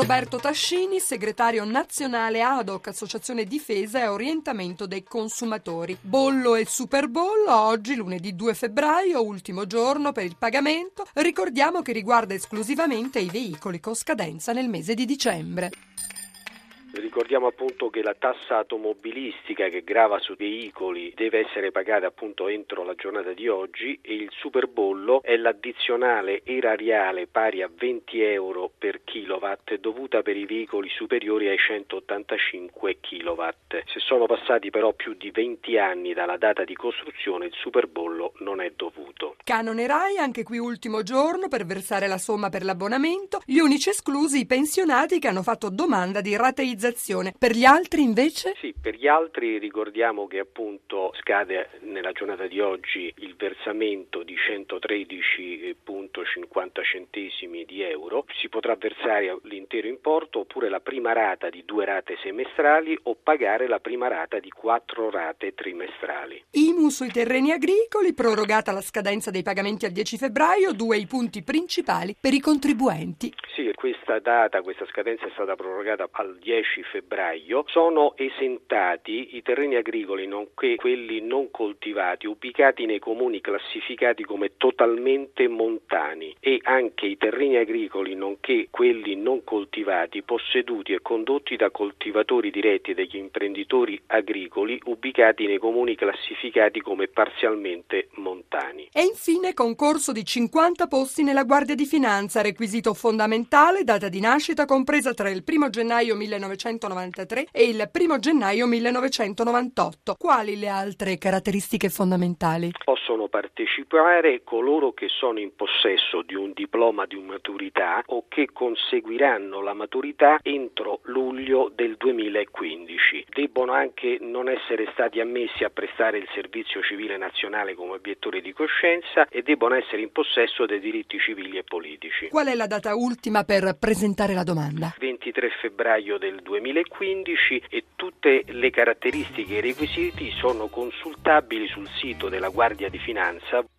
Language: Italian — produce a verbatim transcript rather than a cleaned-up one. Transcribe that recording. Roberto Tascini, segretario nazionale A D O C, Associazione difesa e orientamento dei consumatori. Bollo e superbollo, oggi lunedì due febbraio, ultimo giorno per il pagamento. Ricordiamo che riguarda esclusivamente i veicoli con scadenza nel mese di dicembre. Ricordiamo appunto che la tassa automobilistica che grava sui veicoli deve essere pagata appunto entro la giornata di oggi, e il superbollo è l'addizionale erariale pari a venti euro per kilowatt dovuta per i veicoli superiori ai centottantacinque kilowatt. Se sono passati però più di venti anni dalla data di costruzione, il superbollo non è dovuto. Canone Rai, anche qui ultimo giorno per versare la somma per l'abbonamento, gli unici esclusi i pensionati che hanno fatto domanda di rateizzazione. Per gli altri invece? Sì, per gli altri ricordiamo che appunto scade nella giornata di oggi il versamento di centotredici virgola cinquanta centesimi di euro. Si potrà versare l'intero importo oppure la prima rata di due rate semestrali o pagare la prima rata di quattro rate trimestrali. I M U sui terreni agricoli, prorogata la scadenza dei pagamenti al dieci febbraio, due i punti principali per i contribuenti. Sì, questa data, questa scadenza è stata prorogata al dieci febbraio. Sono esentati i terreni agricoli nonché quelli non coltivati ubicati nei comuni classificati come totalmente montani, e anche i terreni agricoli nonché quelli non coltivati posseduti e condotti da coltivatori diretti degli imprenditori agricoli ubicati nei comuni classificati come parzialmente montani. E infine concorso di cinquanta posti nella Guardia di Finanza, requisito fondamentale, data di nascita compresa tra il primo gennaio millenovecentonovantatré e il primo gennaio millenovecentonovantotto. Quali le altre caratteristiche fondamentali? Possono partecipare coloro che sono in possesso di un diploma di maturità o che conseguiranno la maturità entro luglio del duemilaquindici. Debbono anche non essere stati ammessi a prestare il servizio civile nazionale come obiettori di coscienza e debbono essere in possesso dei diritti civili e politici. Qual è la data ultima per presentare la domanda? ventitré febbraio del duemilaquindici, e tutte le caratteristiche e i requisiti sono consultabili sul sito della Guardia di Finanza.